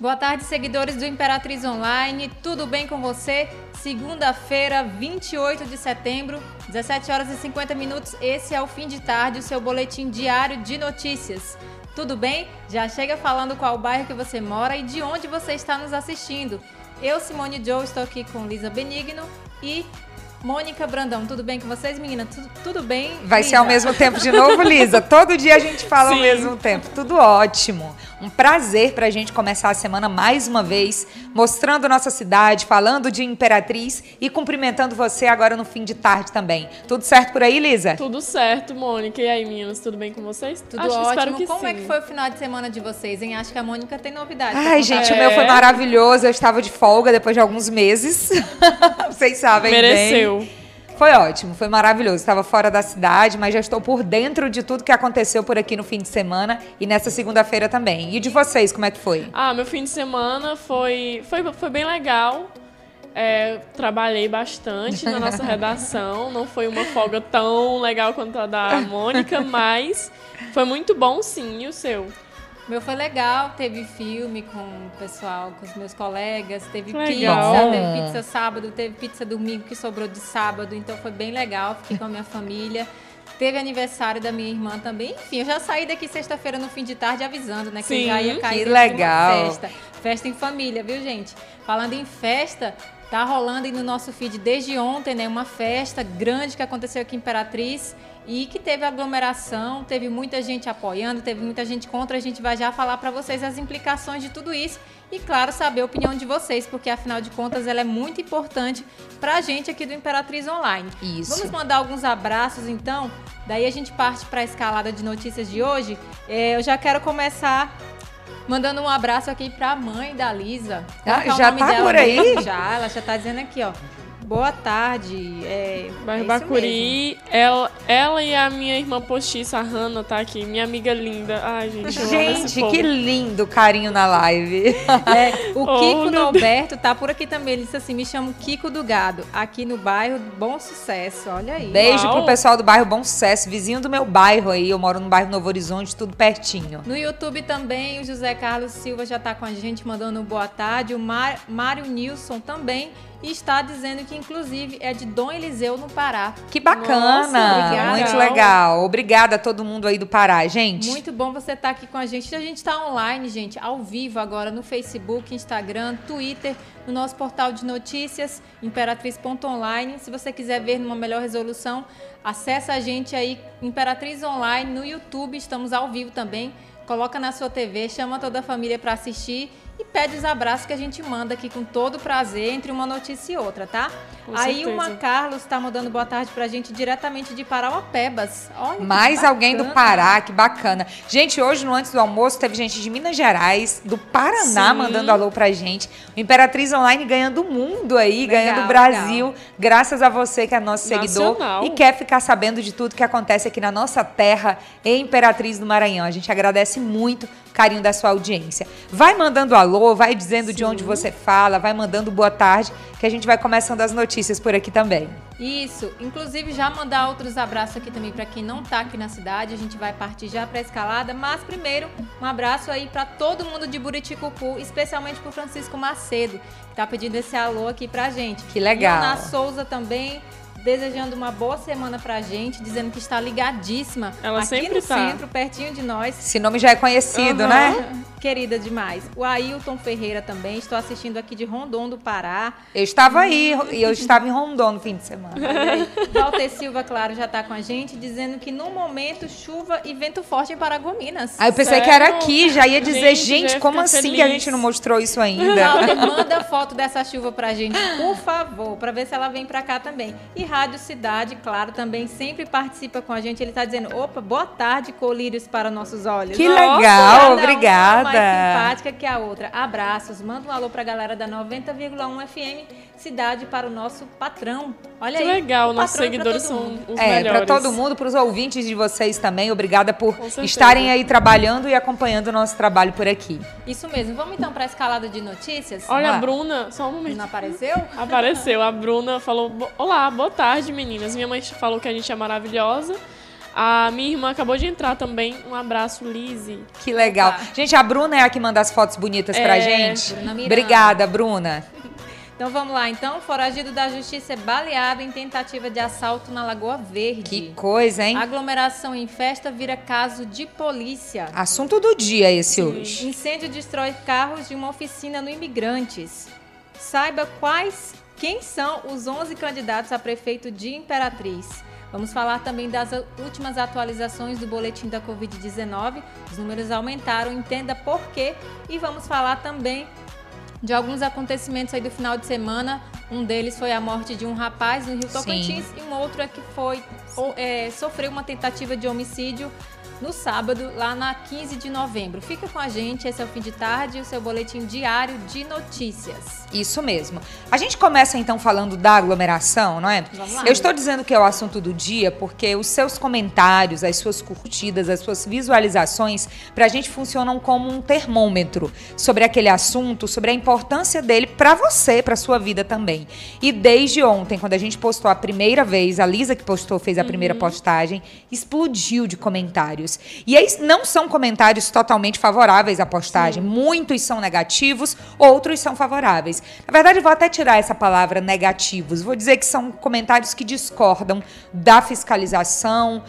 Boa tarde, seguidores do Imperatriz Online, tudo bem com você? Segunda-feira, 28 de setembro, 17h50, esse é o Fim de Tarde, o seu boletim diário de notícias. Tudo bem? Já chega falando qual bairro que você mora e de onde você está nos assistindo. Eu, Simone Joe, estou aqui com Lisa Benigno e Mônica Brandão. Tudo bem com vocês, menina? Tudo bem, Lisa? Vai ser ao mesmo tempo de novo, Lisa. Todo dia a gente fala Ao mesmo tempo. Tudo ótimo. Um prazer pra gente começar a semana mais uma vez, mostrando nossa cidade, falando de Imperatriz e cumprimentando você agora no fim de tarde também. Tudo certo por aí, Lisa? Tudo certo, Mônica. E aí, meninas, tudo bem com vocês? Tudo ótimo. Que Como sim. é que foi o final de semana de vocês, hein? Acho que a Mônica tem novidade. Ai, gente, o meu foi maravilhoso. Eu estava de folga depois de alguns meses. Vocês sabem Mereceu. Bem. Foi ótimo, foi maravilhoso. Estava fora da cidade, mas já estou por dentro de tudo que aconteceu por aqui no fim de semana e nessa segunda-feira também. E de vocês, como é que foi? Ah, meu fim de semana foi bem legal. Trabalhei bastante na nossa redação. Não foi uma folga tão legal quanto a da Mônica, mas foi muito bom sim. E o seu? Meu foi legal, teve filme com o pessoal, com os meus colegas, teve pizza, teve pizza sábado, teve pizza domingo que sobrou de sábado, então foi bem legal, fiquei com a minha família. Teve aniversário da minha irmã também, enfim, eu já saí daqui sexta-feira no fim de tarde avisando, né, que Sim, eu já ia cair numa festa. Festa em família, viu, gente? Falando em festa, tá rolando aí no nosso feed desde ontem, né, uma festa grande que aconteceu aqui em Imperatriz, e que teve aglomeração, teve muita gente apoiando, teve muita gente contra. A gente vai já falar para vocês as implicações de tudo isso e, claro, saber a opinião de vocês, porque, afinal de contas, ela é muito importante para a gente aqui do Imperatriz Online. Isso. Vamos mandar alguns abraços, então? Daí a gente parte para a escalada de notícias de hoje. Eu já quero começar mandando um abraço aqui para a mãe da Lisa. Já tá por aí? Já, ela já tá dizendo aqui, ó. Boa tarde, bairro Bacuri, ela e a minha irmã postiça, a Hanna, tá aqui, minha amiga linda. Ai, gente, eu amo esse povo. Que lindo carinho na live. O Kiko Alberto tá por aqui também, ele disse assim, me chamo Kiko do Gado, aqui no bairro Bom Sucesso, olha aí. Beijo pro pessoal do bairro Bom Sucesso, vizinho do meu bairro aí, eu moro no bairro Novo Horizonte, tudo pertinho. No YouTube também, o José Carlos Silva já tá com a gente, mandando boa tarde, o Mário Nilson também. E está dizendo que, inclusive, é de Dom Eliseu, no Pará. Que bacana! Nossa, obrigada. Muito legal. Obrigada a todo mundo aí do Pará, gente. Muito bom você estar aqui com a gente. A gente está online, gente, ao vivo agora no Facebook, Instagram, Twitter, no nosso portal de notícias, imperatriz.online. Se você quiser ver numa melhor resolução, acessa a gente aí, Imperatriz Online, no YouTube. Estamos ao vivo também. Coloca na sua TV, chama toda a família para assistir. E pede os abraços que a gente manda aqui com todo prazer entre uma notícia e outra, tá? Com Aí certeza. Uma Carlos tá mandando boa tarde pra gente diretamente de Parauapebas. Olha, mais alguém do Pará, que bacana. Gente, hoje no Antes do Almoço teve gente de Minas Gerais, do Paraná Sim. mandando alô pra gente. O Imperatriz Online ganhando o mundo aí, legal, ganhando o Brasil. Legal. Graças a você que é nosso seguidor e quer ficar sabendo de tudo que acontece aqui na nossa terra, em Imperatriz do Maranhão. A gente agradece muito carinho da sua audiência. Vai mandando alô, vai dizendo Sim. de onde você fala, vai mandando boa tarde, que a gente vai começando as notícias por aqui também. Isso, inclusive já mandar outros abraços aqui também para quem não tá aqui na cidade, a gente vai partir já para a escalada, mas primeiro um abraço aí para todo mundo de Buriticupu, especialmente pro Francisco Macedo, que tá pedindo esse alô aqui pra gente. Que legal. E Ana Souza também, desejando uma boa semana pra gente, dizendo que está ligadíssima Ela aqui sempre no tá. centro, pertinho de nós. Esse nome já é conhecido, uhum. né? Querida demais. O Ailton Ferreira também, estou assistindo aqui de Rondon do Pará. Eu estava aí, eu estava em Rondon no fim de semana. Walter Silva, claro, já está com a gente, dizendo que no momento chuva e vento forte em Paragominas. Ah, eu pensei Sério? Que era aqui, já ia dizer, gente como assim feliz. Que a gente não mostrou isso ainda? Walter, manda foto dessa chuva pra gente, por favor, para ver se ela vem pra cá também. E Rádio Cidade, claro, também sempre participa com a gente, ele tá dizendo, opa, boa tarde, colírios para nossos olhos. Que legal, obrigada. Mais simpática que a outra. Abraços, manda um alô pra galera da 90,1 FM Cidade para o nosso patrão. Olha que aí. Que legal, nossos seguidores são os melhores. Pra todo mundo, pros ouvintes de vocês também, obrigada por estarem aí trabalhando e acompanhando o nosso trabalho por aqui. Isso mesmo, vamos então pra escalada de notícias? Olha, a Bruna, só um momento. Não apareceu? Apareceu, a Bruna falou, olá, boa tarde meninas, minha mãe falou que a gente é maravilhosa. A minha irmã acabou de entrar também. Um abraço, Lise. Que legal. Tá. Gente, a Bruna é a que manda as fotos bonitas pra gente. Bruna, obrigada, Bruna. Então vamos lá, então, foragido da justiça é baleado em tentativa de assalto na Lagoa Verde. Que coisa, hein? Aglomeração em festa vira caso de polícia. Assunto do dia esse hoje. Incêndio destrói carros de uma oficina no Imigrantes. Saiba quem são os 11 candidatos a prefeito de Imperatriz. Vamos falar também das últimas atualizações do boletim da Covid-19. Os números aumentaram, entenda por quê. E vamos falar também de alguns acontecimentos aí do final de semana. Um deles foi a morte de um rapaz no Rio Tocantins. Sim. E um outro é que foi sofreu uma tentativa de homicídio no sábado, lá na 15 de novembro. Fica com a gente, esse é o Fim de Tarde, o seu boletim diário de notícias. Isso mesmo. A gente começa então falando da aglomeração, não é? Vamos lá. Eu estou dizendo que é o assunto do dia porque os seus comentários, as suas curtidas, as suas visualizações, pra gente funcionam como um termômetro sobre aquele assunto, sobre a importância dele pra você, pra sua vida também. E desde ontem, quando a gente postou a primeira vez, a Lisa que postou, fez a primeira postagem, explodiu de comentários. E aí não são comentários totalmente favoráveis à postagem. Sim. Muitos são negativos, outros são favoráveis. Na verdade, eu vou até tirar essa palavra negativos. Vou dizer que são comentários que discordam da fiscalização,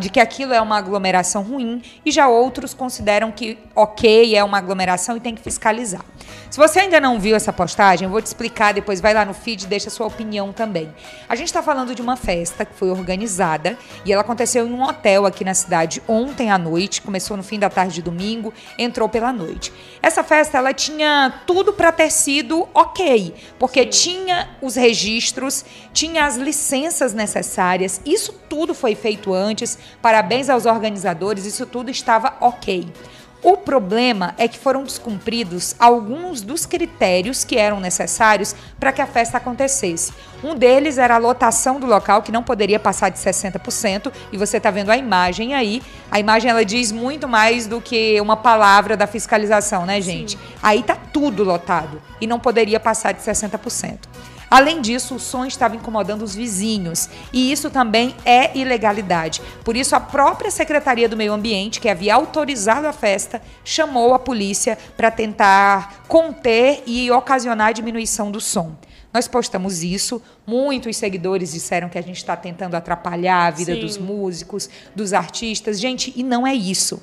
de que aquilo é uma aglomeração ruim, e já outros consideram que ok, é uma aglomeração e tem que fiscalizar. Se você ainda não viu essa postagem, eu vou te explicar depois, vai lá no feed e deixa a sua opinião também. A gente está falando de uma festa que foi organizada e ela aconteceu em um hotel aqui na cidade ontem à noite, começou no fim da tarde de domingo, entrou pela noite. Essa festa, ela tinha tudo para ter sido ok, porque Sim. tinha os registros, tinha as licenças necessárias, isso tudo foi feito antes, parabéns aos organizadores, isso tudo estava ok. O problema é que foram descumpridos alguns dos critérios que eram necessários para que a festa acontecesse. Um deles era a lotação do local, que não poderia passar de 60%, e você está vendo a imagem aí. A imagem, ela diz muito mais do que uma palavra da fiscalização, né, gente? Sim. Aí tá tudo lotado e não poderia passar de 60%. Além disso, o som estava incomodando os vizinhos e isso também é ilegalidade. Por isso, a própria Secretaria do Meio Ambiente, que havia autorizado a festa, chamou a polícia para tentar conter e ocasionar a diminuição do som. Nós postamos isso, muitos seguidores disseram que a gente está tentando atrapalhar a vida Sim. dos músicos, dos artistas. Gente, e não é isso.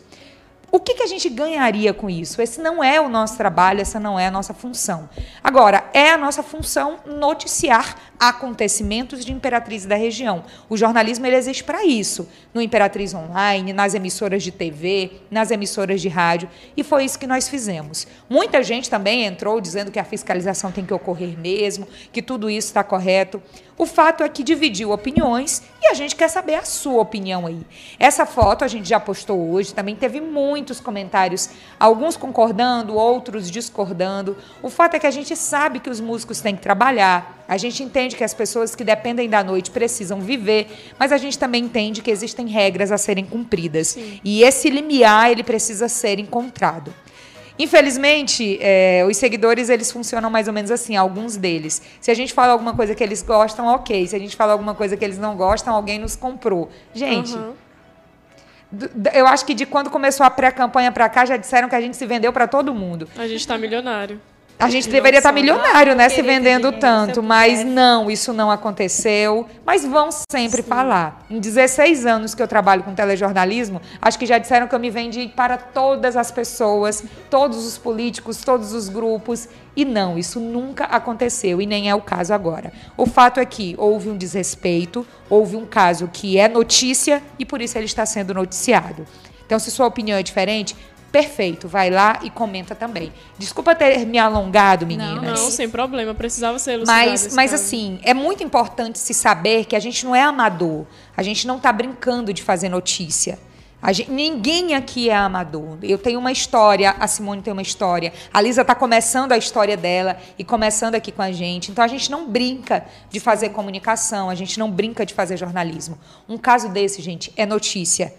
O que a gente ganharia com isso? Esse não é o nosso trabalho, essa não é a nossa função. Agora, é a nossa função noticiar acontecimentos de Imperatriz da região. O jornalismo, ele existe para isso. No Imperatriz Online, nas emissoras de TV, nas emissoras de rádio. E foi isso que nós fizemos. Muita gente também entrou dizendo que a fiscalização tem que ocorrer mesmo, que tudo isso está correto. O fato é que dividiu opiniões e a gente quer saber a sua opinião aí. Essa foto a gente já postou hoje, também teve muitos comentários, alguns concordando, outros discordando. O fato é que a gente sabe que os músicos têm que trabalhar, a gente entende que as pessoas que dependem da noite precisam viver, mas a gente também entende que existem regras a serem cumpridas. Sim. E esse limiar, ele precisa ser encontrado. Infelizmente, os seguidores, eles funcionam mais ou menos assim, alguns deles. Se a gente fala alguma coisa que eles gostam, ok. Se a gente fala alguma coisa que eles não gostam, alguém nos comprou. Gente, eu acho que de quando começou a pré-campanha pra cá, já disseram que a gente se vendeu pra todo mundo. A gente tá milionário. A gente deveria estar milionário, né, se vendendo tanto, mas não, isso não aconteceu, mas vão sempre Sim. falar. Em 16 anos que eu trabalho com telejornalismo, acho que já disseram que eu me vendi para todas as pessoas, todos os políticos, todos os grupos, e não, isso nunca aconteceu e nem é o caso agora. O fato é que houve um desrespeito, houve um caso que é notícia e por isso ele está sendo noticiado. Então, se sua opinião é diferente, perfeito, vai lá e comenta também. Desculpa ter me alongado, meninas. Não, sem problema, precisava ser elucidado. Mas assim, é muito importante se saber que a gente não é amador, a gente não está brincando de fazer notícia. Ninguém aqui é amador. Eu tenho uma história, a Simone tem uma história, a Lisa está começando a história dela e começando aqui com a gente. Então a gente não brinca de fazer comunicação, a gente não brinca de fazer jornalismo. Um caso desse, gente, é notícia.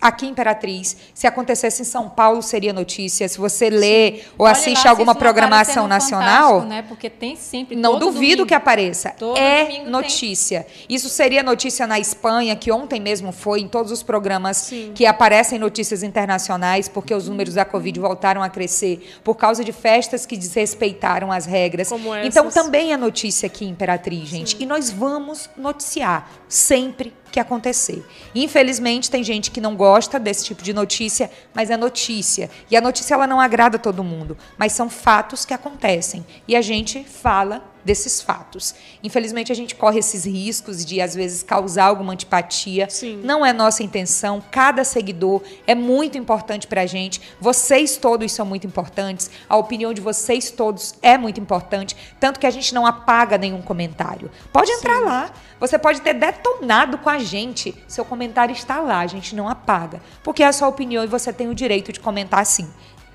aqui em Imperatriz, se acontecesse em São Paulo seria notícia, se você lê ou assiste alguma programação nacional, né? Porque tem sempre, não duvido que apareça, é notícia. Isso seria notícia na Espanha, que ontem mesmo foi, em todos os programas que aparecem notícias internacionais, porque os números da Covid voltaram a crescer por causa de festas que desrespeitaram as regras. Então também é notícia aqui em Imperatriz, gente, e nós vamos noticiar sempre que acontecer. Infelizmente, tem gente que não gosta desse tipo de notícia, mas é notícia. E a notícia, ela não agrada todo mundo, mas são fatos que acontecem. E a gente fala desses fatos. Infelizmente, a gente corre esses riscos de, às vezes, causar alguma antipatia. Sim. Não é nossa intenção. Cada seguidor é muito importante pra gente. Vocês todos são muito importantes. A opinião de vocês todos é muito importante. Tanto que a gente não apaga nenhum comentário. Pode entrar lá. Você pode ter detonado com a gente. Seu comentário está lá, a gente não apaga. Porque é a sua opinião e você tem o direito de comentar sim.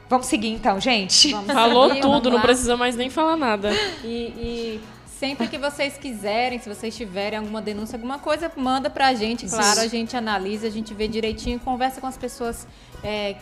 Vamos seguir então, gente. Falou tudo, não precisa mais nem falar nada. E sempre que vocês quiserem, se vocês tiverem alguma denúncia, alguma coisa, manda pra gente. Claro, a gente analisa, a gente vê direitinho, conversa com as pessoas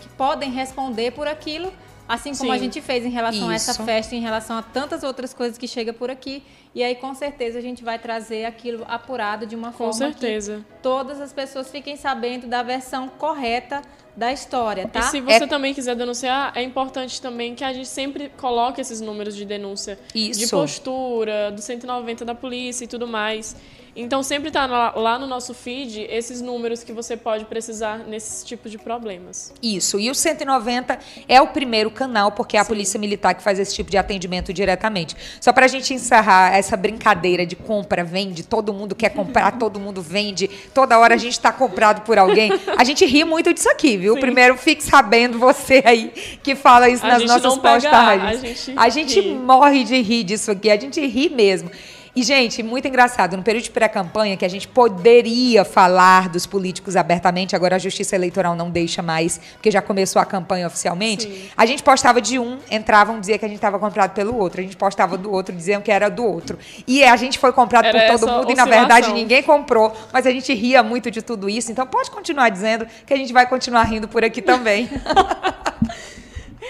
que podem responder por aquilo. Assim como a gente fez em relação a essa festa, em relação a tantas outras coisas que chega por aqui. E aí, com certeza, a gente vai trazer aquilo apurado de uma forma que todas as pessoas fiquem sabendo da versão correta da história, tá? E se você também quiser denunciar, é importante também que a gente sempre coloque esses números de denúncia. Isso. De postura, do 190 da polícia e tudo mais. Então, sempre está lá no nosso feed esses números que você pode precisar nesses tipos de problemas. Isso. E o 190 é o primeiro canal, porque é a Polícia Militar que faz esse tipo de atendimento diretamente. Só para a gente encerrar essa brincadeira de compra, vende, todo mundo quer comprar, todo mundo vende, toda hora a gente está comprado por alguém. A gente ri muito disso aqui, viu? Sim. Primeiro, fique sabendo, você aí que fala isso nas nossas postagens. A gente morre de rir disso aqui, a gente ri mesmo. E, gente, muito engraçado, no período de pré-campanha, que a gente poderia falar dos políticos abertamente, agora a Justiça Eleitoral não deixa mais, porque já começou a campanha oficialmente, a gente postava de um, entravam, dizia que a gente estava comprado pelo outro, a gente postava do outro, diziam que era do outro. E a gente foi comprado por todo mundo e, na verdade, ninguém comprou, mas a gente ria muito de tudo isso, então pode continuar dizendo que a gente vai continuar rindo por aqui também.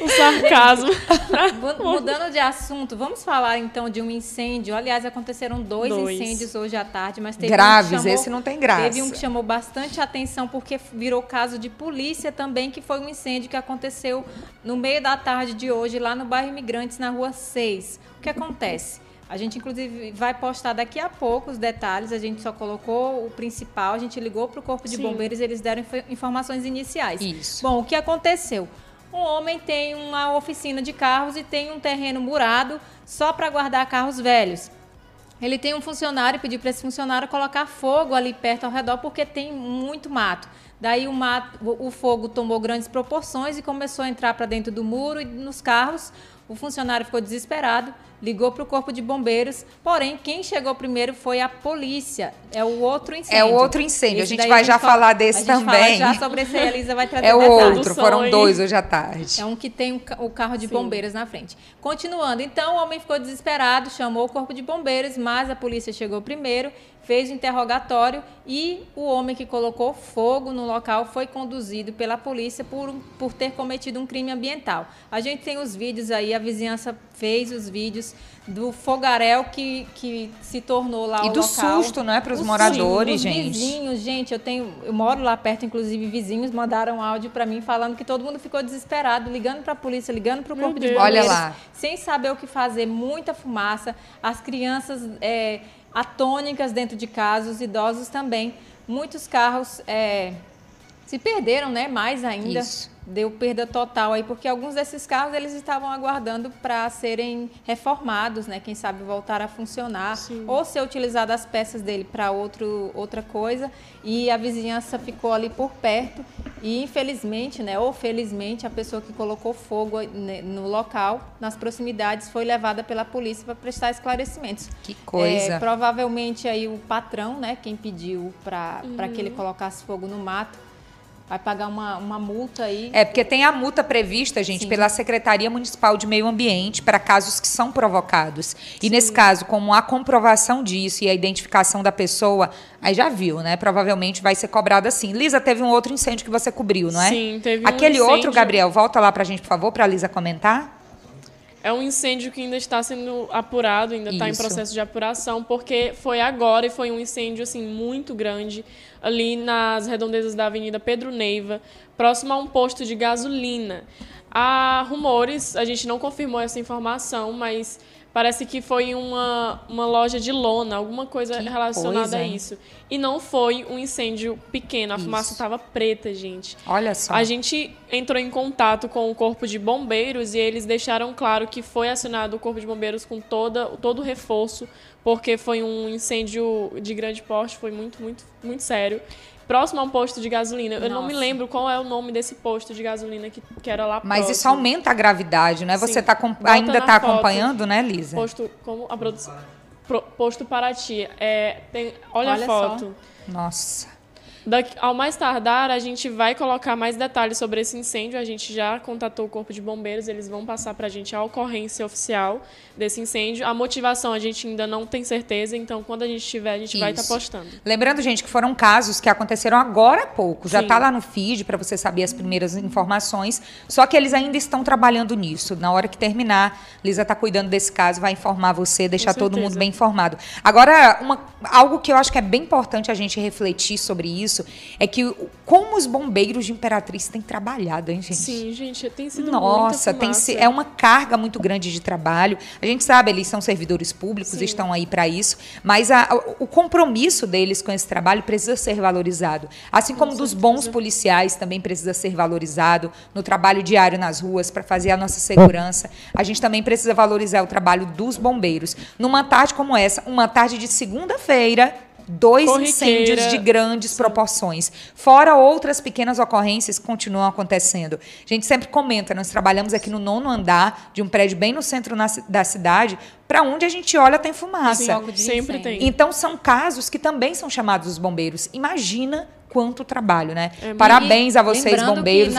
O sarcasmo. Mudando de assunto, vamos falar então de um incêndio. Aliás, aconteceram dois incêndios hoje à tarde, mas teve graves, um que chamou, esse não tem graça. Teve um que chamou bastante atenção porque virou caso de polícia também, que foi um incêndio que aconteceu no meio da tarde de hoje, lá no bairro Imigrantes, na rua 6. O que acontece? A gente, inclusive, vai postar daqui a pouco os detalhes, a gente só colocou o principal, a gente ligou para o Corpo de Bombeiros, eles deram informações iniciais. Isso. Bom, o que aconteceu? Um homem tem uma oficina de carros e tem um terreno murado só para guardar carros velhos. Ele tem um funcionário e pediu para esse funcionário colocar fogo ali perto ao redor porque tem muito mato. Daí o fogo tomou grandes proporções e começou a entrar para dentro do muro e nos carros. O funcionário ficou desesperado, ligou para o Corpo de Bombeiros, porém quem chegou primeiro foi a polícia. É o outro incêndio. É o outro incêndio, a gente vai já falar desse também. A gente fala já sobre esse, a Elisa vai trazer detalhes. É o outro, foram dois hoje à tarde. É um que tem o carro de bombeiros na frente. Continuando, então o homem ficou desesperado, chamou o Corpo de Bombeiros, mas a polícia chegou primeiro, fez o interrogatório e o homem que colocou fogo no local foi conduzido pela polícia por ter cometido um crime ambiental. A gente tem os vídeos aí, a vizinhança fez os vídeos do fogaréu que se tornou lá o local. E do susto, não é, para os moradores, gente. Vizinhos, gente, eu moro lá perto, inclusive vizinhos mandaram áudio para mim falando que todo mundo ficou desesperado, ligando para a polícia, ligando para o Corpo de Bombeiros, olha lá, sem saber o que fazer, muita fumaça, as crianças atônicas dentro de casa, os idosos também, muitos carros se perderam, né? Mais ainda. Isso. Deu perda total aí, porque alguns desses carros eles estavam aguardando para serem reformados, né? Quem sabe voltar a funcionar, ou ser utilizado as peças dele para outra coisa. E a vizinhança ficou ali por perto e, infelizmente, né? Ou felizmente, a pessoa que colocou fogo no local, nas proximidades, foi levada pela polícia para prestar esclarecimentos. Que coisa! Provavelmente aí o patrão, né? Quem pediu para que ele colocasse fogo no mato, vai pagar uma multa aí. É, porque tem a multa prevista, gente, sim, pela Secretaria Municipal de Meio Ambiente para casos que são provocados. E sim, nesse caso, como há comprovação disso e a identificação da pessoa, aí já viu, né? Provavelmente vai ser cobrado assim. Lisa, teve um outro incêndio que você cobriu, não é? Sim, teve aquele outro, Gabriel, volta lá para a gente, por favor, para a Lisa comentar. É um incêndio que ainda está sendo apurado, ainda está em processo de apuração, porque foi agora e foi um incêndio assim, muito grande, ali nas redondezas da Avenida Pedro Neiva, próximo a um posto de gasolina. Há rumores, a gente não confirmou essa informação, mas parece que foi uma loja de lona, alguma coisa relacionada a isso. E não foi um incêndio pequeno, a fumaça estava preta, gente. Olha só. A gente entrou em contato com o Corpo de Bombeiros e eles deixaram claro que foi acionado o Corpo de Bombeiros com todo o reforço, porque foi um incêndio de grande porte, foi muito, muito, muito sério. Próximo a um posto de gasolina. Eu não me lembro qual é o nome desse posto de gasolina que era lá próximo. Mas isso aumenta a gravidade, né? Você tá ainda está acompanhando, né, Lisa? Posto, como a produção... Posto Paraty. É, tem, olha a foto. Só. Nossa. Ao mais tardar, a gente vai colocar mais detalhes sobre esse incêndio. A gente já contatou o Corpo de Bombeiros, eles vão passar para a gente a ocorrência oficial desse incêndio. A motivação a gente ainda não tem certeza, então quando a gente tiver, a gente vai estar postando. Lembrando, gente, que foram casos que aconteceram agora há pouco. Já está lá no feed para você saber as primeiras informações, só que eles ainda estão trabalhando nisso. Na hora que terminar, Lisa está cuidando desse caso, vai informar você, deixar todo mundo bem informado. Agora, algo que eu acho que é bem importante a gente refletir sobre isso, é que como os bombeiros de Imperatriz têm trabalhado, hein, gente? Sim, gente, tem sido muita fumaça. É uma carga muito grande de trabalho. A gente sabe, eles são servidores públicos, estão aí para isso, mas o compromisso deles com esse trabalho precisa ser valorizado. Assim como dos bons policiais também precisa ser valorizado no trabalho diário nas ruas para fazer a nossa segurança. A gente também precisa valorizar o trabalho dos bombeiros. Numa tarde como essa, uma tarde de segunda-feira, dois incêndios de grandes proporções. Fora outras pequenas ocorrências que continuam acontecendo. A gente sempre comenta, nós trabalhamos aqui no 9º andar de um prédio bem no centro da cidade, para onde a gente olha tem fumaça. Sempre tem. Então são casos que também são chamados os bombeiros. Imagina quanto trabalho, né? É, parabéns a vocês, bombeiros,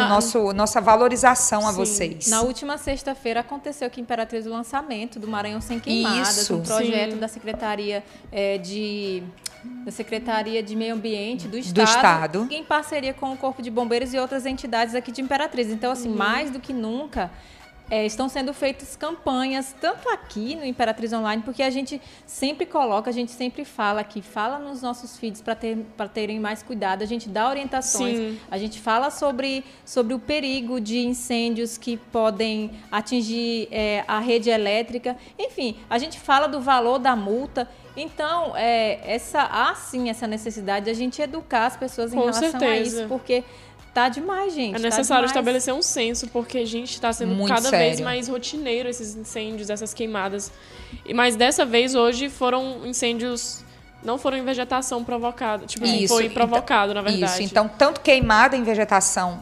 nossa valorização a vocês. Na última sexta-feira aconteceu aqui em Imperatriz o lançamento do Maranhão Sem Queimadas, um projeto da Secretaria da Secretaria de Meio Ambiente do Estado, em parceria com o Corpo de Bombeiros e outras entidades aqui de Imperatriz. Então, assim, mais do que nunca... estão sendo feitas campanhas, tanto aqui no Imperatriz Online, porque a gente sempre coloca, a gente sempre fala aqui, fala nos nossos feeds para terem mais cuidado, a gente dá orientações, a gente fala sobre o perigo de incêndios que podem atingir a rede elétrica, enfim, a gente fala do valor da multa. Então, há sim essa necessidade de a gente educar as pessoas em relação a isso, porque... Tá demais, gente. É necessário estabelecer um senso, porque a gente está sendo cada vez mais rotineiro esses incêndios, essas queimadas. Mas dessa vez, hoje, foram incêndios... Não foram em vegetação provocada. Tipo, foi provocado, na verdade. Isso, então, tanto queimada em vegetação...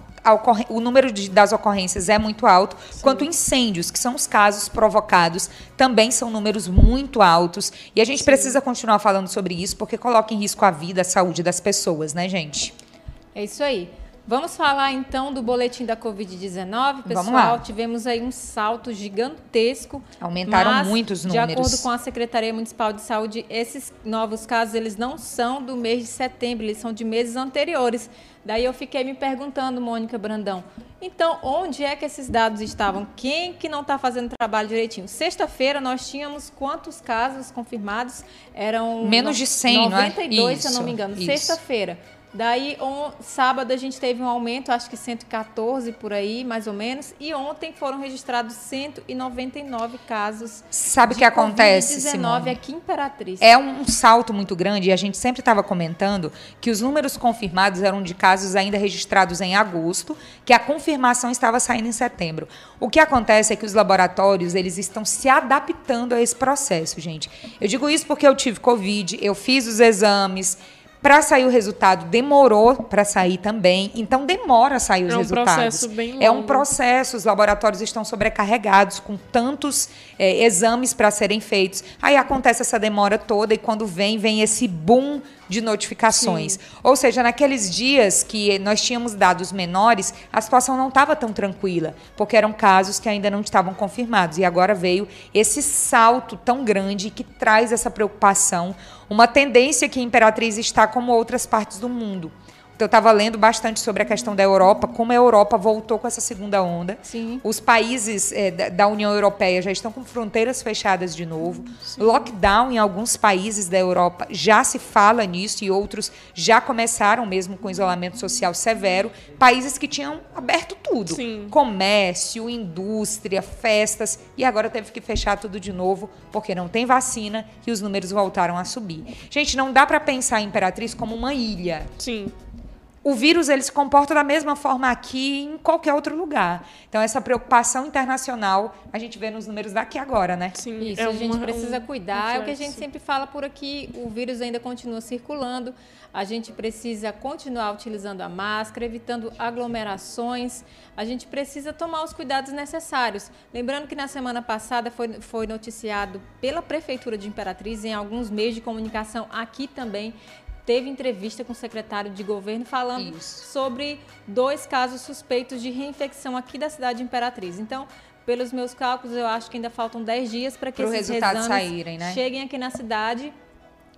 O número das ocorrências é muito alto, quanto incêndios, que são os casos provocados, também são números muito altos. E a gente precisa continuar falando sobre isso, porque coloca em risco a vida, a saúde das pessoas, né, gente? É isso aí. Vamos falar, então, do boletim da Covid-19, pessoal. Tivemos aí um salto gigantesco. Aumentaram muito os números. De acordo com a Secretaria Municipal de Saúde, esses novos casos, eles não são do mês de setembro, eles são de meses anteriores. Daí eu fiquei me perguntando, Mônica Brandão, então, onde é que esses dados estavam? Quem que não está fazendo o trabalho direitinho? Sexta-feira, nós tínhamos quantos casos confirmados? Eram... Menos de 100, 92, não é? Isso, se eu não me engano. Sexta-feira. Daí, sábado, a gente teve um aumento, acho que 114 por aí, mais ou menos. E ontem foram registrados 199 casos. Sabe o que acontece, Simone? Aqui em Imperatriz. É um salto muito grande. E a gente sempre estava comentando que os números confirmados eram de casos ainda registrados em agosto, que a confirmação estava saindo em setembro. O que acontece é que os laboratórios, eles estão se adaptando a esse processo, gente. Eu digo isso porque eu tive Covid, eu fiz os exames... Para sair o resultado, demorou para sair também. Então, demora a sair os resultados. É um processo bem longo. É um processo. Os laboratórios estão sobrecarregados com tantos exames para serem feitos. Aí acontece essa demora toda e quando vem esse boom de notificações. Sim. Ou seja, naqueles dias que nós tínhamos dados menores, a situação não estava tão tranquila, porque eram casos que ainda não estavam confirmados. E agora veio esse salto tão grande que traz essa preocupação, uma tendência que a Imperatriz está como outras partes do mundo. Então, eu estava lendo bastante sobre a questão da Europa, como a Europa voltou com essa segunda onda. Sim. Os países da União Europeia já estão com fronteiras fechadas de novo. Sim. Lockdown em alguns países da Europa, já se fala nisso, e outros já começaram mesmo com isolamento social severo. Países que tinham aberto tudo. Sim. Comércio, indústria, festas, e agora teve que fechar tudo de novo, porque não tem vacina e os números voltaram a subir. Gente, não dá para pensar a Imperatriz como uma ilha. Sim. O vírus, ele se comporta da mesma forma aqui em qualquer outro lugar. Então, essa preocupação internacional, a gente vê nos números daqui agora, né? Sim. Isso, a gente precisa cuidar. É o que a gente sempre fala por aqui, o vírus ainda continua circulando. A gente precisa continuar utilizando a máscara, evitando aglomerações. A gente precisa tomar os cuidados necessários. Lembrando que na semana passada foi noticiado pela Prefeitura de Imperatriz, em alguns meios de comunicação aqui também, teve entrevista com o secretário de governo falando sobre 2 casos suspeitos de reinfecção aqui da cidade de Imperatriz. Então, pelos meus cálculos, eu acho que ainda faltam 10 dias para que esses resultados saírem, né? Cheguem aqui na cidade.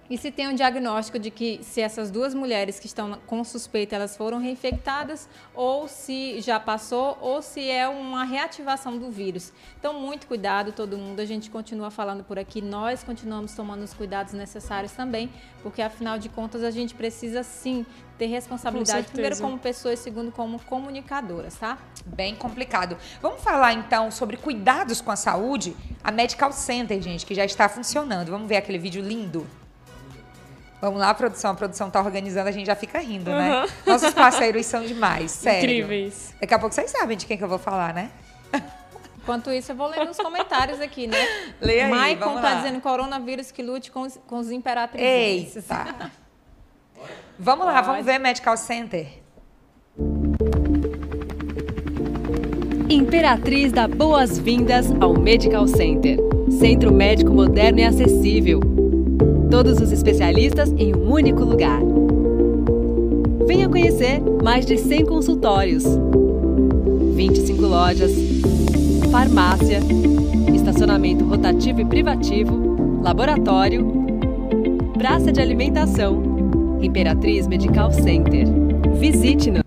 E se tem um diagnóstico de que se essas 2 mulheres que estão com suspeita, elas foram reinfectadas, ou se já passou, ou se é uma reativação do vírus. Então, muito cuidado, todo mundo. A gente continua falando por aqui. Nós continuamos tomando os cuidados necessários também, porque, afinal de contas, a gente precisa, sim, ter responsabilidade, primeiro como pessoas, segundo como comunicadoras, tá? Bem complicado. Vamos falar, então, sobre cuidados com a saúde? A Medical Center, gente, que já está funcionando. Vamos ver aquele vídeo lindo? Vamos lá, produção. A produção está organizando, a gente já fica rindo, né? Nossos parceiros são demais, sério. Incríveis. Daqui a pouco vocês sabem de quem que eu vou falar, né? Enquanto isso, eu vou ler nos comentários aqui, né? Leia aí, Maicon está dizendo, coronavírus que lute com os imperatrizes. Eita. Vamos lá, vamos ver Medical Center. Imperatriz dá boas-vindas ao Medical Center. Centro médico moderno e acessível. Todos os especialistas em um único lugar. Venha conhecer mais de 100 consultórios, 25 lojas, farmácia, estacionamento rotativo e privativo, laboratório, praça de alimentação, Imperatriz Medical Center. Visite-nos.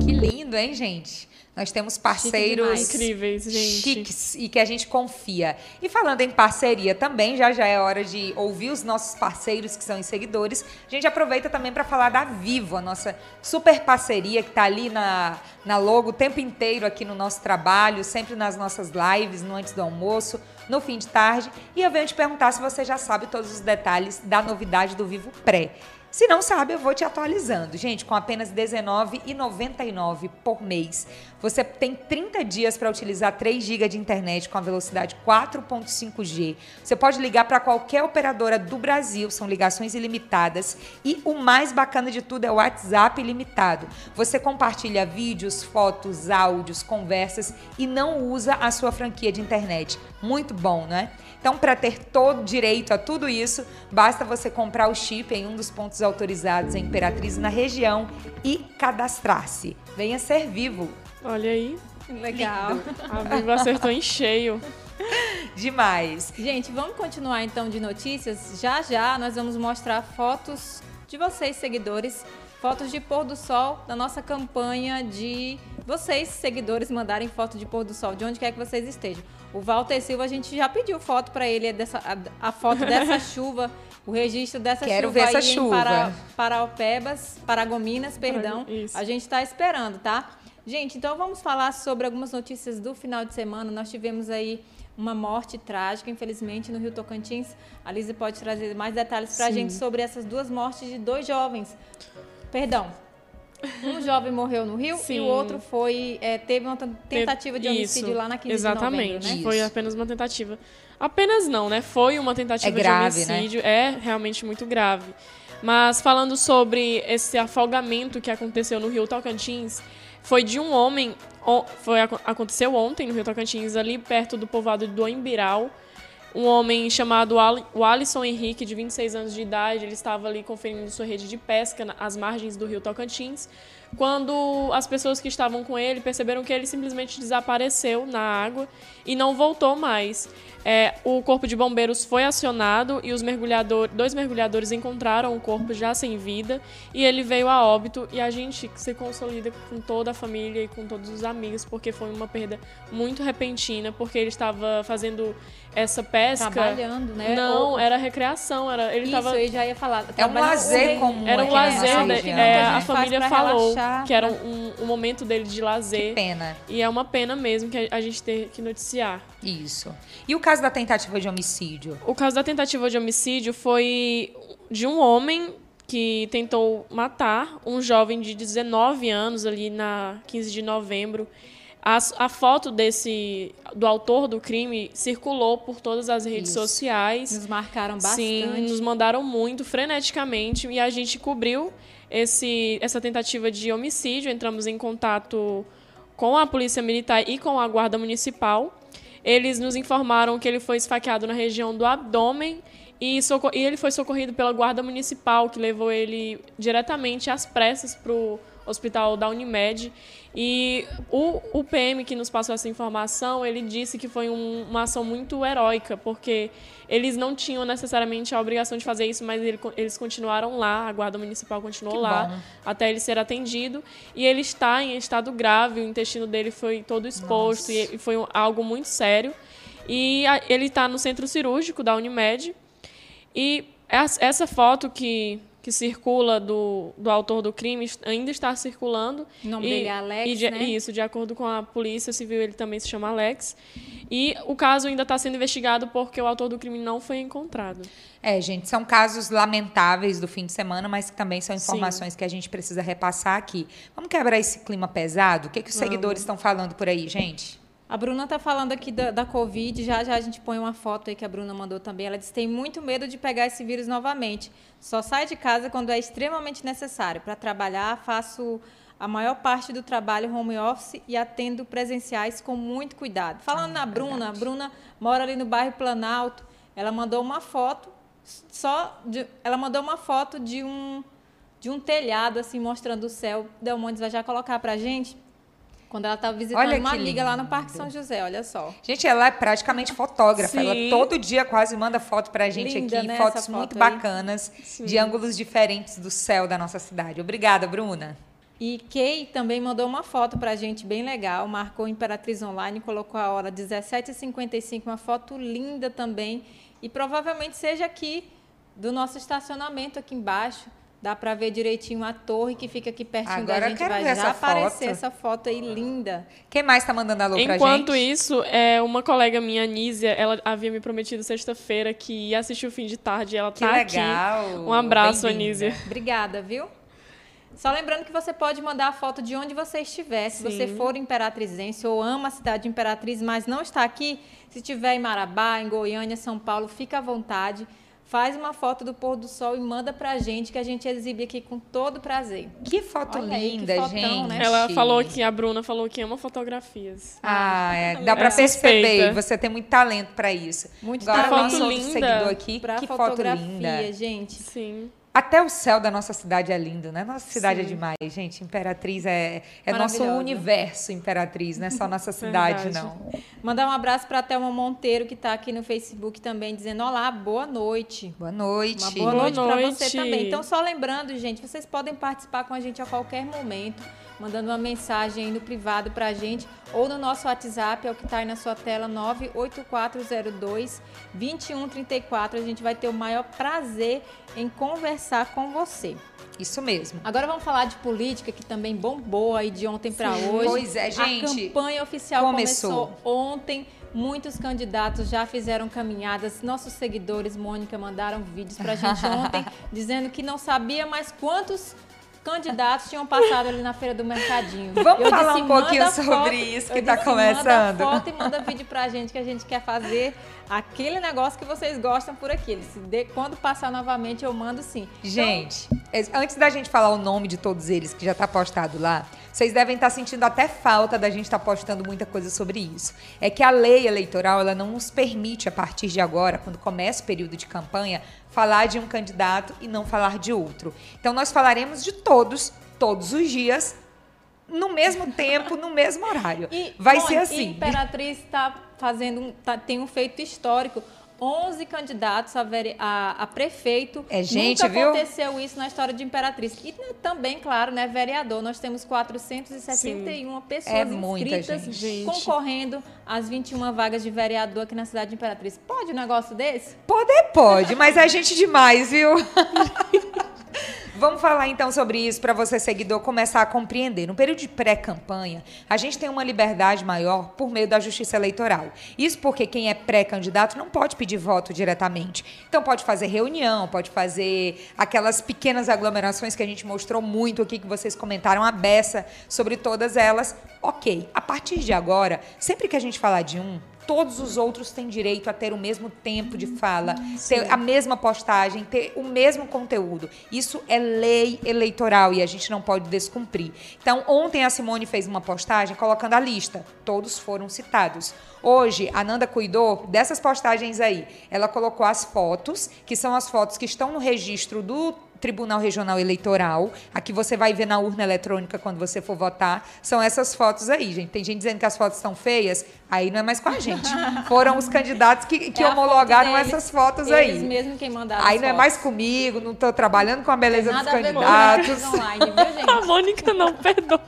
Que lindo, hein, gente? Nós temos parceiros incríveis, gente. Chiques e que a gente confia. E falando em parceria também, já é hora de ouvir os nossos parceiros que são os seguidores. A gente aproveita também para falar da Vivo, a nossa super parceria que está ali na logo o tempo inteiro aqui no nosso trabalho, sempre nas nossas lives, no Antes do Almoço, no Fim de Tarde. E eu venho te perguntar se você já sabe todos os detalhes da novidade do Vivo Pré. Se não sabe, eu vou te atualizando. Gente, com apenas R$19,99 por mês, você tem 30 dias para utilizar 3 GB de internet com a velocidade 4.5G. Você pode ligar para qualquer operadora do Brasil, são ligações ilimitadas. E o mais bacana de tudo é o WhatsApp ilimitado. Você compartilha vídeos, fotos, áudios, conversas e não usa a sua franquia de internet. Muito bom, né? Então, para ter todo direito a tudo isso, basta você comprar o chip em um dos pontos autorizados em Imperatriz na região e cadastrar-se. Venha ser Vivo. Olha aí. Legal. Lindo. A Vivo acertou em cheio. Demais. Gente, vamos continuar então de notícias. Já nós vamos mostrar fotos de vocês, seguidores. Fotos de pôr do sol da nossa campanha de vocês, seguidores, mandarem foto de pôr do sol, de onde quer que vocês estejam. O Walter Silva, a gente já pediu foto para ele, a foto dessa chuva, o registro dessa chuva. Quero ver essa chuva. Parauapebas, Paragominas, perdão. Isso. A gente está esperando, tá? Gente, então vamos falar sobre algumas notícias do final de semana. Nós tivemos aí uma morte trágica, infelizmente, no Rio Tocantins. A Lisa pode trazer mais detalhes para a gente sobre essas 2 mortes de 2 jovens. Perdão, um jovem morreu no Rio. Sim. E o outro teve uma tentativa de homicídio lá na 15 de novembro, né? Exatamente, foi apenas uma tentativa. Apenas não, né? Foi uma tentativa de homicídio, né? É realmente muito grave. Mas falando sobre esse afogamento que aconteceu no Rio Tocantins, foi de um homem, aconteceu ontem no Rio Tocantins, ali perto do povoado do Imbiral. Um homem chamado Alisson Henrique, de 26 anos de idade, ele estava ali conferindo sua rede de pesca às margens do rio Tocantins, quando as pessoas que estavam com ele perceberam que ele simplesmente desapareceu na água e não voltou mais. O corpo de bombeiros foi acionado e os dois mergulhadores encontraram o corpo já sem vida e ele veio a óbito, e a gente se consolida com toda a família e com todos os amigos, porque foi uma perda muito repentina, porque ele estava fazendo essa pesca... Trabalhando, né? Não, era recreação. Ele já ia falar. É um lazer comum. Era um lazer, né? A família falou que era um momento dele de lazer. Que pena. E é uma pena mesmo que a gente tem que noticiar. Isso. E o caso da tentativa de homicídio? O caso da tentativa de homicídio foi de um homem que tentou matar um jovem de 19 anos ali na 15 de novembro. A foto do autor do crime circulou por todas as redes sociais. Nos marcaram bastante. Sim, nos mandaram muito, freneticamente, e a gente cobriu essa tentativa de homicídio. Entramos em contato com a Polícia Militar e com a Guarda Municipal. Eles nos informaram que ele foi esfaqueado na região do abdômen e ele foi socorrido pela Guarda Municipal, que levou ele diretamente às pressas para o hospital da Unimed. E o PM que nos passou essa informação, ele disse que foi uma ação muito heróica, porque eles não tinham necessariamente a obrigação de fazer isso, mas eles continuaram lá, a Guarda Municipal continuou lá até ele ser atendido, e ele está em estado grave, o intestino dele foi todo exposto, e foi algo muito sério, e ele está no centro cirúrgico da Unimed. E essa foto que circula do autor do crime ainda está circulando. O nome dele é Alex, né? Isso, de acordo com a Polícia Civil, ele também se chama Alex. E o caso ainda está sendo investigado porque o autor do crime não foi encontrado. Gente, são casos lamentáveis do fim de semana, mas que também são informações que a gente precisa repassar aqui. Vamos quebrar esse clima pesado? O que os seguidores estão falando por aí, gente? A Bruna está falando aqui da Covid, já a gente põe uma foto aí que a Bruna mandou também. Ela disse: tem muito medo de pegar esse vírus novamente. Só sai de casa quando é extremamente necessário. Para trabalhar, faço a maior parte do trabalho home office e atendo presenciais com muito cuidado. Falando na Bruna, a Bruna mora ali no bairro Planalto. Ela mandou uma foto de um telhado assim mostrando o céu. Delmondes vai já colocar para a gente. Quando ela estava visitando uma amiga lá no Parque São José, olha só. Gente, ela é praticamente fotógrafa. Sim. Ela todo dia quase manda foto pra gente. Linda, aqui, né? Fotos muito bacanas, de ângulos diferentes do céu da nossa cidade. Obrigada, Bruna. E Kay também mandou uma foto pra gente bem legal, marcou Imperatriz Online, colocou a hora 17h55, uma foto linda também. E provavelmente seja aqui do nosso estacionamento aqui embaixo. Dá para ver direitinho a torre que fica aqui pertinho. Agora da gente. Vai já aparecer essa foto aí linda. Quem mais está mandando alô pra gente? Enquanto isso, uma colega minha, Anísia, ela havia me prometido sexta-feira que ia assistir o Fim de Tarde, e ela tá aqui. Que legal. Um abraço, Anísia. Obrigada, viu? Só lembrando que você pode mandar a foto de onde você estiver. Se você for imperatrizense ou ama a cidade de Imperatriz, mas não está aqui, se estiver em Marabá, em Goiânia, São Paulo, fica à vontade. Faz uma foto do pôr do sol e manda pra gente, que a gente exibe aqui com todo prazer. Que foto linda, gente. Né? Ela falou que a Bruna falou que ama fotografias. Dá pra perceber. Você tem muito talento pra isso. Muito talento. Agora nosso outro seguidor aqui, que foto linda, gente. Sim. Até o céu da nossa cidade é lindo, né? Nossa cidade é demais, gente. Imperatriz é nosso universo, Imperatriz, não é só nossa cidade, não. Mandar um abraço para a Thelma Monteiro, que está aqui no Facebook também, dizendo: olá, boa noite. Boa noite. Uma boa noite para você também. Então, só lembrando, gente, vocês podem participar com a gente a qualquer momento, mandando uma mensagem aí no privado para a gente, ou no nosso WhatsApp, é o que está aí na sua tela, 98402-2134. A gente vai ter o maior prazer em conversar com você. Isso mesmo. Agora vamos falar de política, que também bombou aí de ontem para hoje. Pois é, gente. A campanha oficial começou ontem. Muitos candidatos já fizeram caminhadas. Nossos seguidores, Mônica, mandaram vídeos para a gente ontem, dizendo que não sabia mais quantos candidatos tinham passado ali na feira do mercadinho. Vamos falar um pouquinho sobre isso que está começando. Manda foto e manda vídeo pra gente, que a gente quer fazer aquele negócio que vocês gostam por aqui. Quando passar novamente, eu mando sim. Gente, então, antes da gente falar o nome de todos eles, que já está postado lá, vocês devem estar sentindo até falta da gente estar postando muita coisa sobre isso. É que a lei eleitoral, ela não nos permite, a partir de agora, quando começa o período de campanha, falar de um candidato e não falar de outro. Então, nós falaremos de todos, todos os dias, no mesmo tempo, no mesmo horário. E, vai ser assim. E Imperatriz está fazendo, tem um feito histórico. 11 candidatos a prefeito. É gente, nunca viu? Aconteceu isso na história de Imperatriz. E também, claro, né, vereador, nós temos 471 pessoas inscritas, gente, concorrendo às 21 vagas de vereador aqui na cidade de Imperatriz. Pode um negócio desse? Pode, mas é gente demais, viu? Vamos falar então sobre isso para você, seguidor, começar a compreender. No período de pré-campanha, a gente tem uma liberdade maior por meio da Justiça Eleitoral. Isso porque quem é pré-candidato não pode pedir voto diretamente. Então pode fazer reunião, pode fazer aquelas pequenas aglomerações que a gente mostrou muito aqui, que vocês comentaram a beça sobre todas elas. Ok, a partir de agora, sempre que a gente falar de um, todos os outros têm direito a ter o mesmo tempo de fala, ter a mesma postagem, ter o mesmo conteúdo. Isso é lei eleitoral e a gente não pode descumprir. Então, ontem a Simone fez uma postagem colocando a lista. Todos foram citados. Hoje, a Nanda cuidou dessas postagens aí. Ela colocou as fotos, que são as fotos que estão no registro do Tribunal Regional Eleitoral, a que você vai ver na urna eletrônica quando você for votar, são essas fotos aí, gente. Tem gente dizendo que as fotos são feias, aí não é mais com a gente. Foram os candidatos que homologaram essas fotos aí. Eles mesmo quem mandaram. Aí não é mais comigo, não estou trabalhando com a beleza dos candidatos. Online, viu, gente? A Mônica não perdoa.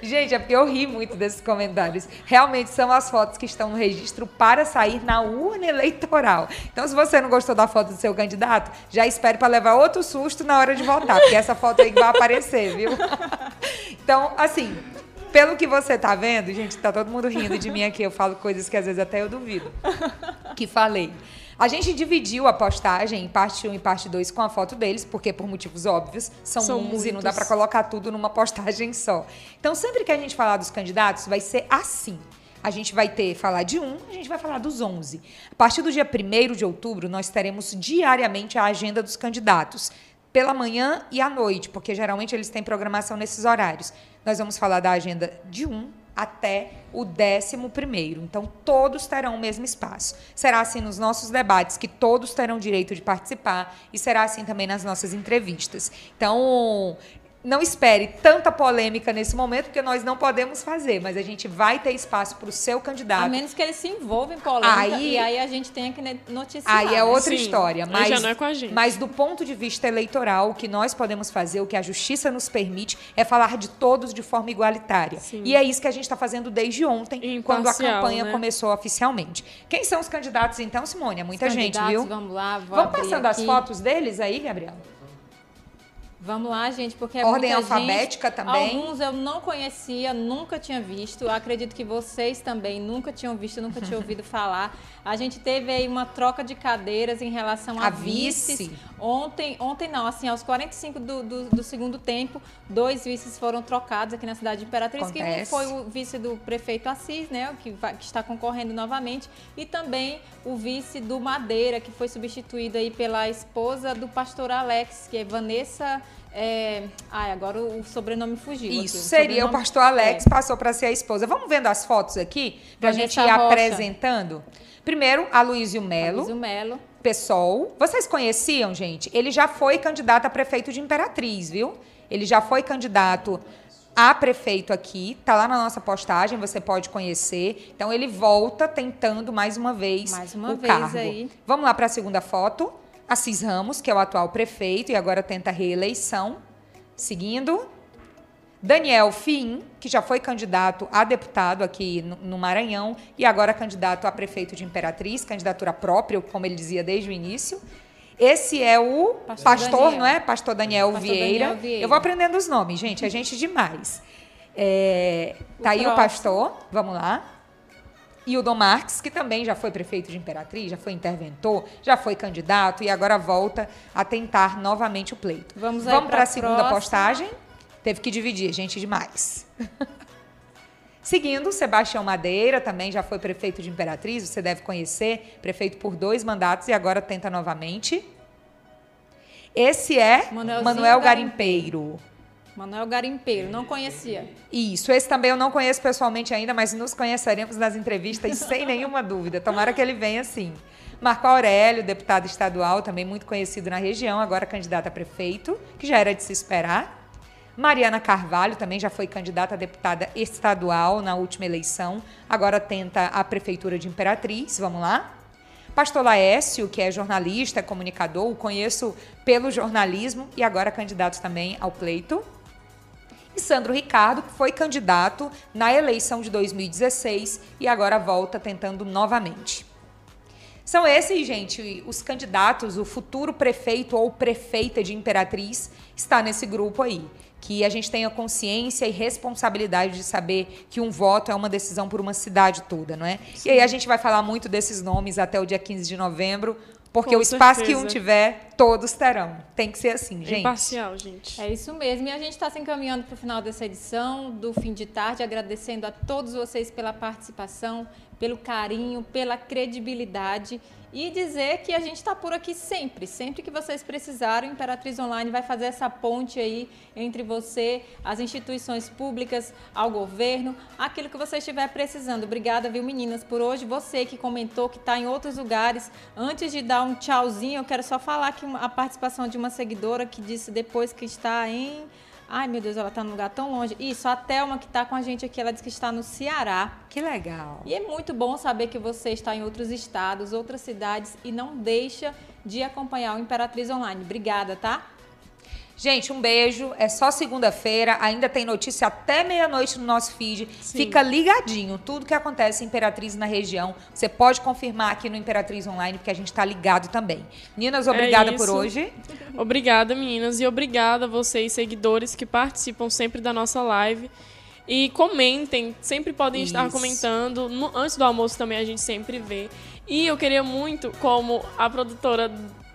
Gente, é porque eu ri muito desses comentários. Realmente são as fotos que estão no registro para sair na urna eleitoral. Então, se você não gostou da foto do seu candidato, já espere para levar outro susto na hora de votar, porque essa foto aí que vai aparecer, viu? Então, assim, pelo que você tá vendo, gente, tá todo mundo rindo de mim aqui. Eu falo coisas que às vezes até eu duvido que falei. A gente dividiu a postagem em parte 1 e parte 2 com a foto deles, porque por motivos óbvios, são 11 e não dá para colocar tudo numa postagem só. Então, sempre que a gente falar dos candidatos, vai ser assim. A gente vai falar de um, a gente vai falar dos 11. A partir do dia 1º de outubro, nós teremos diariamente a agenda dos candidatos, pela manhã e à noite, porque geralmente eles têm programação nesses horários. Nós vamos falar da agenda de um até o 11º. Então, todos terão o mesmo espaço. Será assim nos nossos debates, que todos terão direito de participar, e será assim também nas nossas entrevistas. Então, não espere tanta polêmica nesse momento, porque nós não podemos fazer, mas a gente vai ter espaço para o seu candidato. A menos que ele se envolva em polêmica, e aí a gente tenha que noticiar. Aí é outra história. Mas já não é com a gente. Mas do ponto de vista eleitoral, o que nós podemos fazer, o que a justiça nos permite, é falar de todos de forma igualitária. Sim. E é isso que a gente está fazendo desde ontem, quando a campanha começou oficialmente. Quem são os candidatos, então, Simone? É muita gente, viu? Vamos lá, vamos passando as fotos deles aí, Gabriela? Vamos lá, gente, porque é ordem alfabética gente. Também. Alguns eu não conhecia, nunca tinha visto. Eu acredito que vocês também nunca tinham visto, nunca tinham ouvido falar. A gente teve aí uma troca de cadeiras em relação a vices. Ontem não, assim, aos 45 do segundo tempo, 2 vices foram trocados aqui na cidade de Imperatriz. Acontece. Que foi o vice do prefeito Assis, né, que está concorrendo novamente, e também o vice do Madeira, que foi substituído aí pela esposa do pastor Alex, que é Vanessa... agora o sobrenome fugiu. Isso, aqui, seria o pastor Alex, passou para ser a esposa. Vamos vendo as fotos aqui, para a gente ir apresentando. Primeiro, Aloysio Melo. Aloysio Melo. PSOL. Vocês conheciam, gente? Ele já foi candidato a prefeito de Imperatriz, viu? Ele já foi candidato a prefeito aqui, tá lá na nossa postagem, você pode conhecer. Então, ele volta tentando mais uma vez o cargo. Aí. Vamos lá para a segunda foto. Assis Ramos, que é o atual prefeito e agora tenta reeleição. Seguindo, Daniel Fim, que já foi candidato a deputado aqui no Maranhão e agora candidato a prefeito de Imperatriz, candidatura própria, como ele dizia desde o início. Esse é o pastor não é? Pastor Daniel Vieira. Daniel Vieira. Eu vou aprendendo os nomes, gente, é gente demais. Tá aí o pastor, vamos lá. Hildon Marques, que também já foi prefeito de Imperatriz, já foi interventor, já foi candidato e agora volta a tentar novamente o pleito. Vamos para a segunda postagem. Teve que dividir, gente, demais. Seguindo, Sebastião Madeira, também já foi prefeito de Imperatriz, você deve conhecer, prefeito por 2 mandatos e agora tenta novamente. Esse é Manuel Garimpeiro. Manuel Garimpeiro, não conhecia. Isso, esse também eu não conheço pessoalmente ainda, mas nos conheceremos nas entrevistas sem nenhuma dúvida. Tomara que ele venha sim. Marco Aurélio, deputado estadual, também muito conhecido na região, agora candidato a prefeito, que já era de se esperar. Mariana Carvalho também já foi candidata a deputada estadual na última eleição, agora tenta a Prefeitura de Imperatriz, vamos lá. Pastor Laércio, que é jornalista, comunicador, o conheço pelo jornalismo e agora candidato também ao pleito. E Sandro Ricardo, que foi candidato na eleição de 2016 e agora volta tentando novamente. São esses, gente, os candidatos, o futuro prefeito ou prefeita de Imperatriz está nesse grupo aí. Que a gente tenha consciência e responsabilidade de saber que um voto é uma decisão por uma cidade toda, não é? Sim. E aí a gente vai falar muito desses nomes até o dia 15 de novembro, porque o espaço que um tiver, todos terão. Tem que ser assim, gente. Imparcial, gente. É isso mesmo. E a gente está se encaminhando para o final dessa edição do Fim de Tarde, agradecendo a todos vocês pela participação, pelo carinho, pela credibilidade e dizer que a gente está por aqui sempre, sempre que vocês precisarem. Imperatriz Online vai fazer essa ponte aí entre você, as instituições públicas, ao governo, aquilo que você estiver precisando. Obrigada, viu, meninas, por hoje. Você que comentou, que está em outros lugares, antes de dar um tchauzinho, eu quero só falar que a participação de uma seguidora que disse depois que está em... Ai, meu Deus, ela tá num lugar tão longe. Isso, a Thelma, que tá com a gente aqui, ela disse que está no Ceará. Que legal. E é muito bom saber que você está em outros estados, outras cidades e não deixa de acompanhar o Imperatriz Online. Obrigada, tá? Gente, um beijo. É só segunda-feira. Ainda tem notícia até meia-noite no nosso feed. Sim. Fica ligadinho. Tudo que acontece em Imperatriz na região, você pode confirmar aqui no Imperatriz Online, porque a gente está ligado também. Meninas, obrigada por hoje. Obrigada, meninas. E obrigada a vocês, seguidores, que participam sempre da nossa live. E comentem. Sempre podem estar comentando. Antes do almoço também a gente sempre vê. E eu queria muito, como a produtora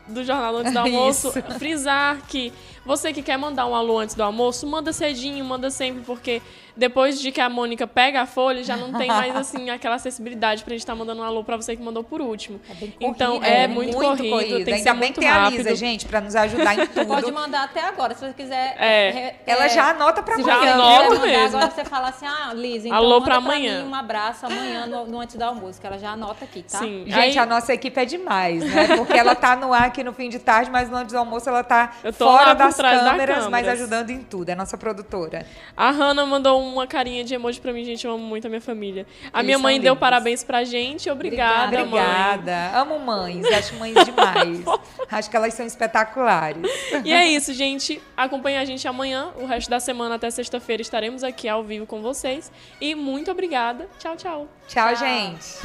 do Jornal Antes do Almoço, frisar que você que quer mandar um alô antes do almoço, manda cedinho, manda sempre, porque depois de que a Mônica pega a folha, já não tem mais, assim, aquela acessibilidade pra gente estar mandando um alô pra você que mandou por último. É bem corrido, então, é muito corrido, tem que ainda ser muito rápido. A Lisa, gente, pra nos ajudar em tudo. Pode mandar até agora, se você quiser. Ela já anota pra amanhã. Já anota mesmo. Agora você fala assim, ah, Lisa, então alô pra amanhã. Mim um abraço amanhã no Antes da Almoço, que ela já anota aqui, tá? Sim. Gente, a nossa equipe é demais, né? Porque ela tá no ar aqui no Fim de Tarde, mas no Antes do Almoço ela tá fora das câmeras, mas ajudando em tudo. É nossa produtora. A Hanna mandou uma carinha de emoji pra mim, gente. Eu amo muito a minha família. A minha mãe deu parabéns pra gente. Obrigada, mãe. Amo mães. Acho mães demais. Acho que elas são espetaculares. E é isso, gente. Acompanha a gente amanhã. O resto da semana até sexta-feira estaremos aqui ao vivo com vocês. E muito obrigada. Tchau, tchau. Tchau, tchau, gente.